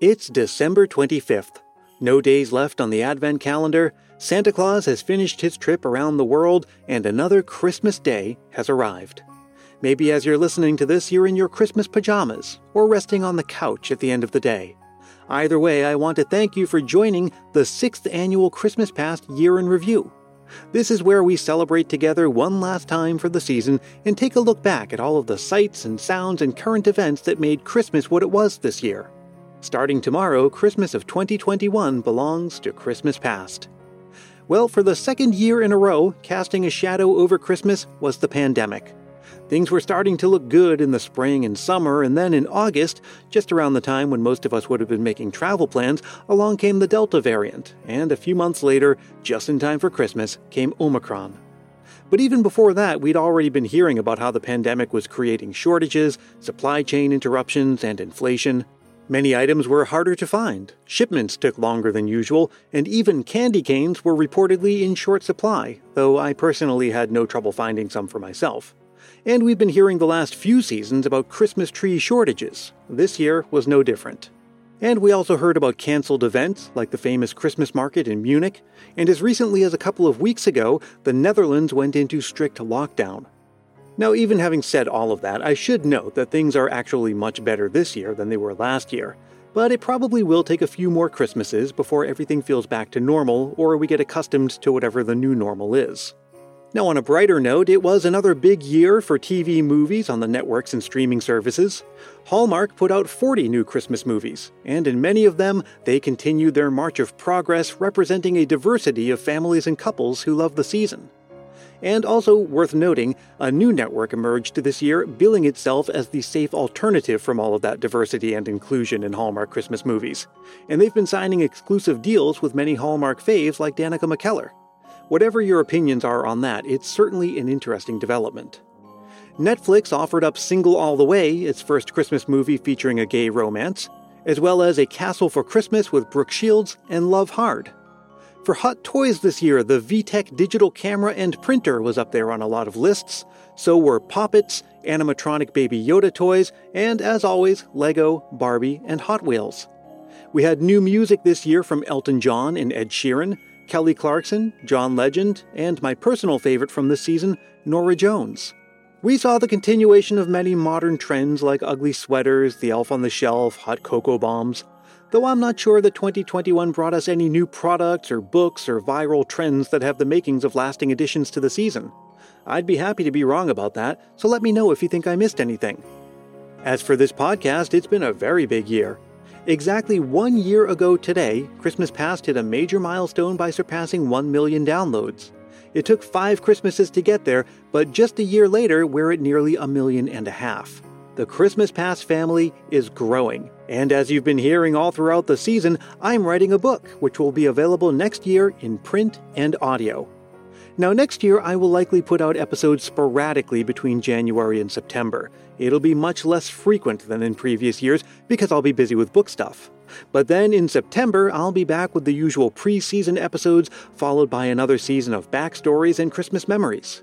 It's December 25th. No days left on the Advent calendar. Santa Claus has finished his trip around the world, and another Christmas day has arrived. Maybe as you're listening to this, you're in your Christmas pajamas or resting on the couch at the end of the day. Either way, I want to thank you for joining the 6th Annual Christmas Past Year in Review. This is where we celebrate together one last time for the season and take a look back at all of the sights and sounds and current events that made Christmas what it was this year. Starting tomorrow, Christmas of 2021 belongs to Christmas Past. Well, for the second year in a row, casting a shadow over Christmas was the pandemic. Things were starting to look good in the spring and summer, and then in August, just around the time when most of us would have been making travel plans, along came the Delta variant, and a few months later, just in time for Christmas, came Omicron. But even before that, we'd already been hearing about how the pandemic was creating shortages, supply chain interruptions, and inflation. Many items were harder to find, shipments took longer than usual, and even candy canes were reportedly in short supply, though I personally had no trouble finding some for myself. And we've been hearing the last few seasons about Christmas tree shortages. This year was no different. And we also heard about canceled events, like the famous Christmas market in Munich, and as recently as a couple of weeks ago, the Netherlands went into strict lockdown. Now, even having said all of that, I should note that things are actually much better this year than they were last year, but it probably will take a few more Christmases before everything feels back to normal or we get accustomed to whatever the new normal is. Now, on a brighter note, it was another big year for TV movies on the networks and streaming services. Hallmark put out 40 new Christmas movies, and in many of them, they continued their march of progress representing a diversity of families and couples who love the season. And also worth noting, a new network emerged this year, billing itself as the safe alternative from all of that diversity and inclusion in Hallmark Christmas movies. And they've been signing exclusive deals with many Hallmark faves like Danica McKellar. Whatever your opinions are on that, it's certainly an interesting development. Netflix offered up Single All the Way, its first Christmas movie featuring a gay romance, as well as A Castle for Christmas with Brooke Shields and Love Hard. For hot toys this year, the VTech digital camera and printer was up there on a lot of lists, so were Poppets, animatronic Baby Yoda toys, and as always, Lego, Barbie, and Hot Wheels. We had new music this year from Elton John and Ed Sheeran, Kelly Clarkson, John Legend, and my personal favorite from this season, Norah Jones. We saw the continuation of many modern trends like ugly sweaters, the elf on the shelf, hot cocoa bombs, though I'm not sure that 2021 brought us any new products or books or viral trends that have the makings of lasting additions to the season. I'd be happy to be wrong about that, so let me know if you think I missed anything. As for this podcast, it's been a very big year. Exactly 1 year ago today, Christmas Past hit a major milestone by surpassing 1 million downloads. It took 5 Christmases to get there, but just a year later, we're at nearly 1.5 million. The Christmas Past family is growing, and as you've been hearing all throughout the season, I'm writing a book, which will be available next year in print and audio. Now, next year, I will likely put out episodes sporadically between January and September. It'll be much less frequent than in previous years because I'll be busy with book stuff. But then in September, I'll be back with the usual pre-season episodes, followed by another season of backstories and Christmas memories.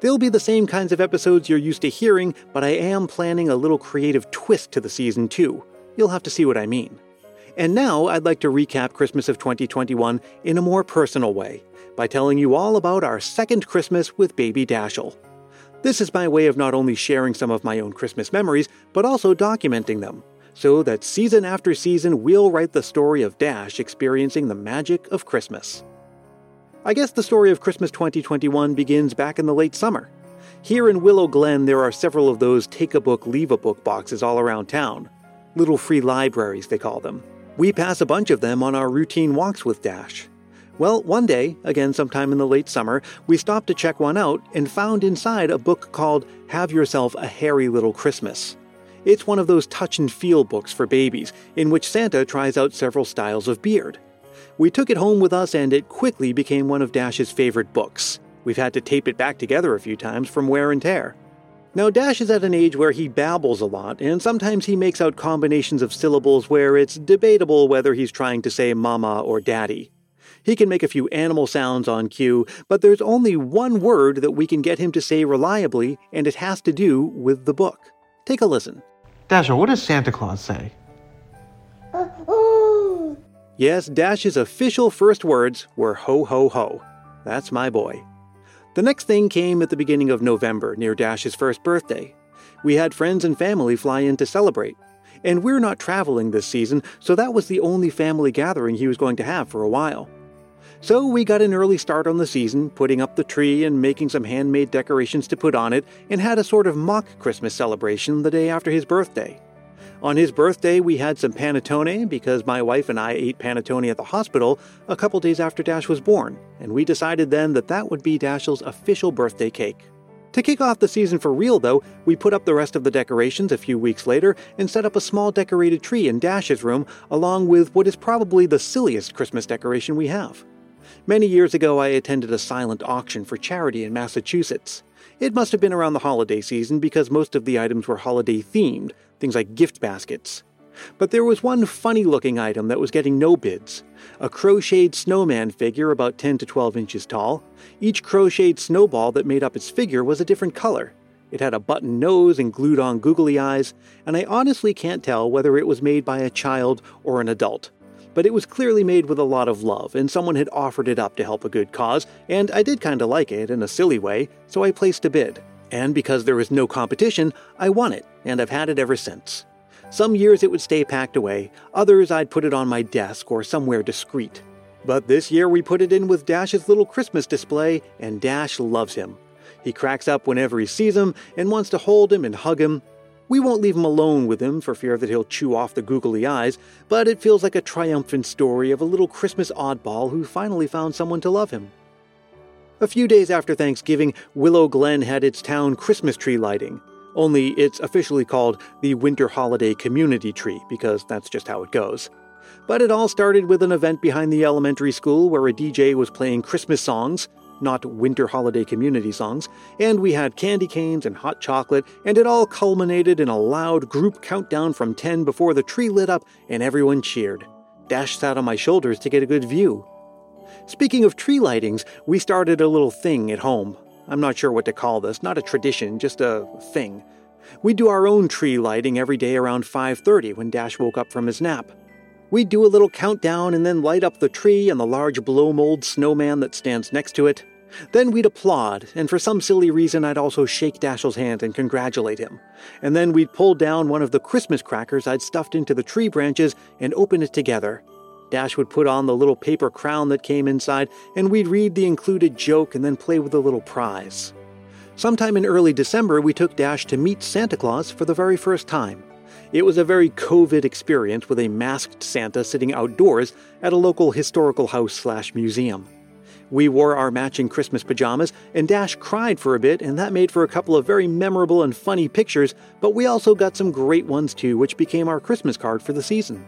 They'll be the same kinds of episodes you're used to hearing, but I am planning a little creative twist to the season, too. You'll have to see what I mean. And now, I'd like to recap Christmas of 2021 in a more personal way, by telling you all about our second Christmas with Baby Dashiell. This is my way of not only sharing some of my own Christmas memories, but also documenting them, so that season after season we'll write the story of Dash experiencing the magic of Christmas. I guess the story of Christmas 2021 begins back in the late summer. Here in Willow Glen, there are several of those take-a-book, leave-a-book boxes all around town. Little free libraries, they call them. We pass a bunch of them on our routine walks with Dash. Well, one day, again sometime in the late summer, we stopped to check one out and found inside a book called Have Yourself a Hairy Little Christmas. It's one of those touch-and-feel books for babies, in which Santa tries out several styles of beard. We took it home with us and it quickly became one of Dash's favorite books. We've had to tape it back together a few times from wear and tear. Now, Dash is at an age where he babbles a lot, and sometimes he makes out combinations of syllables where it's debatable whether he's trying to say mama or daddy. He can make a few animal sounds on cue, but there's only one word that we can get him to say reliably, and it has to do with the book. Take a listen. Dashiell, what does Santa Claus say? Yes, Dash's official first words were ho, ho, ho. That's my boy. The next thing came at the beginning of November, near Dash's first birthday. We had friends and family fly in to celebrate. And we're not traveling this season, so that was the only family gathering he was going to have for a while. So we got an early start on the season, putting up the tree and making some handmade decorations to put on it, and had a sort of mock Christmas celebration the day after his birthday. On his birthday, we had some panettone, because my wife and I ate panettone at the hospital a couple days after Dash was born, and we decided then that that would be Dash's official birthday cake. To kick off the season for real, though, we put up the rest of the decorations a few weeks later and set up a small decorated tree in Dash's room, along with what is probably the silliest Christmas decoration we have. Many years ago, I attended a silent auction for charity in Massachusetts. It must have been around the holiday season because most of the items were holiday-themed, things like gift baskets. But there was one funny-looking item that was getting no bids. A crocheted snowman figure about 10 to 12 inches tall. Each crocheted snowball that made up its figure was a different color. It had a button nose and glued-on googly eyes, and I honestly can't tell whether it was made by a child or an adult. But it was clearly made with a lot of love, and someone had offered it up to help a good cause, and I did kinda like it in a silly way, so I placed a bid. And because there was no competition, I won it, and I've had it ever since. Some years it would stay packed away, others I'd put it on my desk or somewhere discreet. But this year we put it in with Dash's little Christmas display, and Dash loves him. He cracks up whenever he sees him and wants to hold him and hug him. We won't leave him alone with him for fear that he'll chew off the googly eyes, but it feels like a triumphant story of a little Christmas oddball who finally found someone to love him. A few days after Thanksgiving, Willow Glen had its town Christmas tree lighting. Only it's officially called the Winter Holiday Community Tree, because that's just how it goes. But it all started with an event behind the elementary school where a DJ was playing Christmas songs, not Winter Holiday Community songs, and we had candy canes and hot chocolate, and it all culminated in a loud group countdown from 10 before the tree lit up and everyone cheered. Dash sat on my shoulders to get a good view. Speaking of tree lightings, we started a little thing at home. I'm not sure what to call this, not a tradition, just a thing. We do our own tree lighting every day around 5:30 when Dash woke up from his nap. We do a little countdown and then light up the tree and the large blow-mold snowman that stands next to it. Then we'd applaud, and for some silly reason I'd also shake Dash's hand and congratulate him. And then we'd pull down one of the Christmas crackers I'd stuffed into the tree branches and open it together. Dash would put on the little paper crown that came inside, and we'd read the included joke and then play with a little prize. Sometime in early December, we took Dash to meet Santa Claus for the very first time. It was a very COVID experience with a masked Santa sitting outdoors at a local historical house/museum. We wore our matching Christmas pajamas, and Dash cried for a bit, and that made for a couple of very memorable and funny pictures, but we also got some great ones too, which became our Christmas card for the season.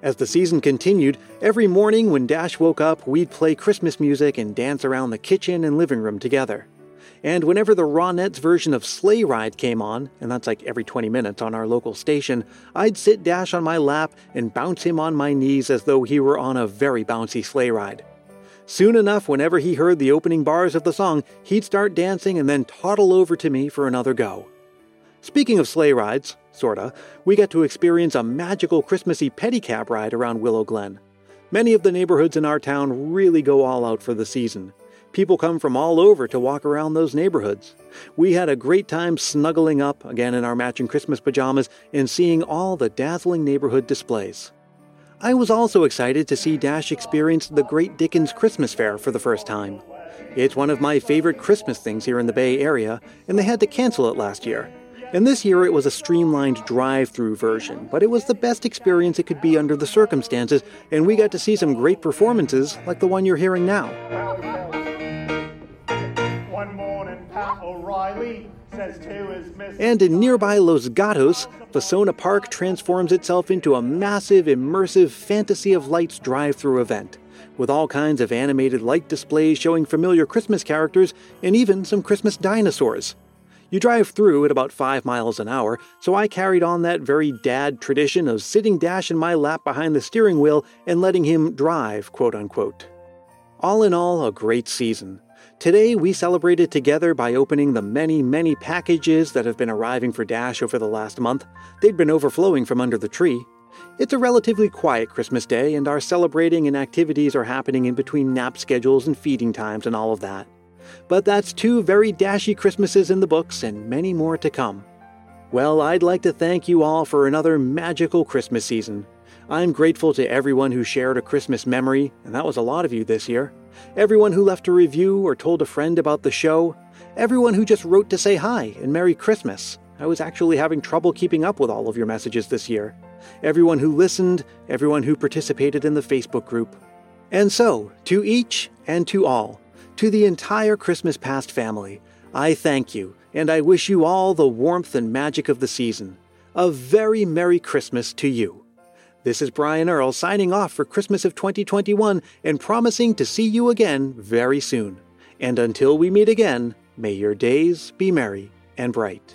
As the season continued, every morning when Dash woke up, we'd play Christmas music and dance around the kitchen and living room together. And whenever the Ronettes version of Sleigh Ride came on, and that's like every 20 minutes on our local station, I'd sit Dash on my lap and bounce him on my knees as though he were on a very bouncy sleigh ride. Soon enough, whenever he heard the opening bars of the song, he'd start dancing and then toddle over to me for another go. Speaking of sleigh rides, sorta, we got to experience a magical Christmassy pedicab ride around Willow Glen. Many of the neighborhoods in our town really go all out for the season. People come from all over to walk around those neighborhoods. We had a great time snuggling up, again in our matching Christmas pajamas, and seeing all the dazzling neighborhood displays. I was also excited to see Dash experience the Great Dickens Christmas Fair for the first time. It's one of my favorite Christmas things here in the Bay Area, and they had to cancel it last year. And this year it was a streamlined drive-through version, but it was the best experience it could be under the circumstances, and we got to see some great performances like the one you're hearing now. One morning, Pat O'Reilly says two is missing. And in nearby Los Gatos, Vasona Park transforms itself into a massive, immersive Fantasy of Lights drive-through event, with all kinds of animated light displays showing familiar Christmas characters and even some Christmas dinosaurs. You drive through at about 5 miles an hour, so I carried on that very dad tradition of sitting Dash in my lap behind the steering wheel and letting him drive, quote-unquote. All in all, a great season. Today, we celebrated together by opening the many, many packages that have been arriving for Dash over the last month. They'd been overflowing from under the tree. It's a relatively quiet Christmas day, and our celebrating and activities are happening in between nap schedules and feeding times and all of that. But that's two very dashy Christmases in the books, and many more to come. Well, I'd like to thank you all for another magical Christmas season. I'm grateful to everyone who shared a Christmas memory, and that was a lot of you this year. Everyone who left a review or told a friend about the show. Everyone who just wrote to say hi and Merry Christmas. I was actually having trouble keeping up with all of your messages this year. Everyone who listened, everyone who participated in the Facebook group. And so, to each and to all, to the entire Christmas Past family, I thank you, and I wish you all the warmth and magic of the season. A very Merry Christmas to you. This is Brian Earl signing off for Christmas of 2021 and promising to see you again very soon. And until we meet again, may your days be merry and bright.